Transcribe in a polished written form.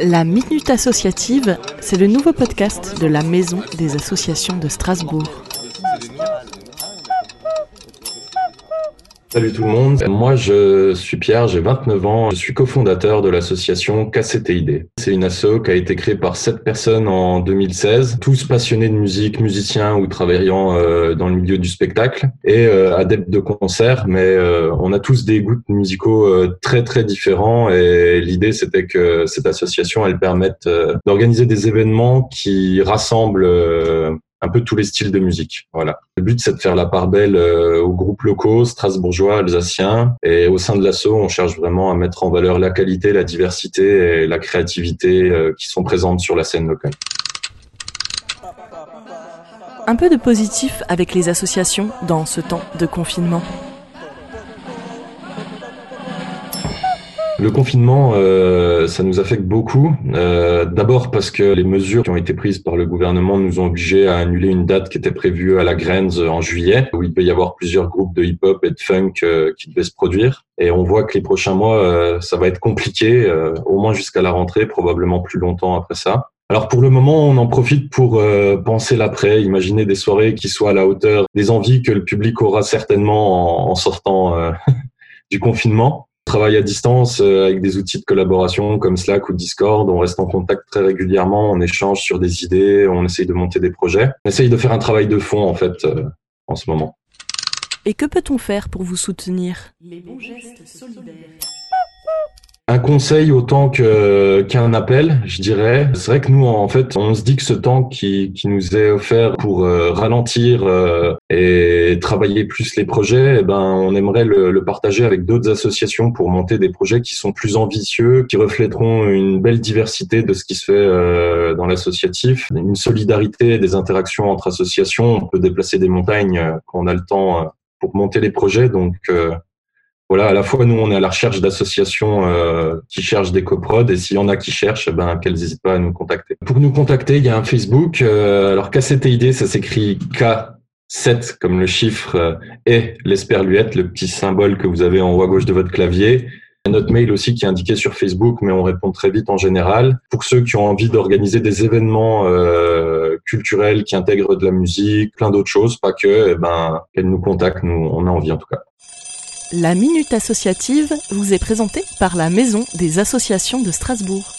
La Minute Associative, c'est le nouveau podcast de la Maison des Associations de Strasbourg. Salut tout le monde, moi je suis Pierre, j'ai 29 ans, je suis cofondateur de l'association K7&ID. C'est une asso qui a été créée par 7 personnes en 2016, tous passionnés de musique, musiciens ou travaillant dans le milieu du spectacle et adeptes de concerts, mais on a tous des goûts musicaux très très différents et l'idée c'était que cette association elle permette d'organiser des événements qui rassemblent un peu tous les styles de musique, voilà. Le but, c'est de faire la part belle aux groupes locaux, strasbourgeois, alsaciens. Et au sein de l'asso, on cherche vraiment à mettre en valeur la qualité, la diversité et la créativité qui sont présentes sur la scène locale. Un peu de positif avec les associations dans ce temps de confinement. Le confinement, ça nous affecte beaucoup. D'abord parce que les mesures qui ont été prises par le gouvernement nous ont obligés à annuler une date qui était prévue à la Grenze en juillet, où il devait y avoir plusieurs groupes de hip-hop et de funk qui devaient se produire. Et on voit que les prochains mois, ça va être compliqué, au moins jusqu'à la rentrée, probablement plus longtemps après ça. Alors pour le moment, on en profite pour penser l'après, imaginer des soirées qui soient à la hauteur des envies que le public aura certainement en sortant du confinement. Travail à distance avec des outils de collaboration comme Slack ou Discord, on reste en contact très régulièrement, on échange sur des idées, on essaye de monter des projets. On essaye de faire un travail de fond en fait en ce moment. Et que peut-on faire pour vous soutenir? Les bons gestes solidaires. Un conseil autant qu'un appel, je dirais. C'est vrai que nous, en fait, on se dit que ce temps qui nous est offert pour ralentir et travailler plus les projets, eh ben, on aimerait le partager avec d'autres associations pour monter des projets qui sont plus ambitieux, qui reflèteront une belle diversité de ce qui se fait dans l'associatif. Une solidarité, des interactions entre associations. On peut déplacer des montagnes quand on a le temps pour monter les projets, donc... Voilà, à la fois, nous, on est à la recherche d'associations qui cherchent des coprods, et s'il y en a qui cherchent, qu'elles n'hésitent pas à nous contacter. Pour nous contacter, il y a un Facebook. Alors, K7&ID, ça s'écrit K7 comme le chiffre et l'esperluette, le petit symbole que vous avez en haut à gauche de votre clavier. Il y a notre mail aussi qui est indiqué sur Facebook, mais on répond très vite en général. Pour ceux qui ont envie d'organiser des événements culturels qui intègrent de la musique, plein d'autres choses, pas que, qu'elles nous contactent, nous, on a envie en tout cas. La Minute Associative vous est présentée par la Maison des Associations de Strasbourg.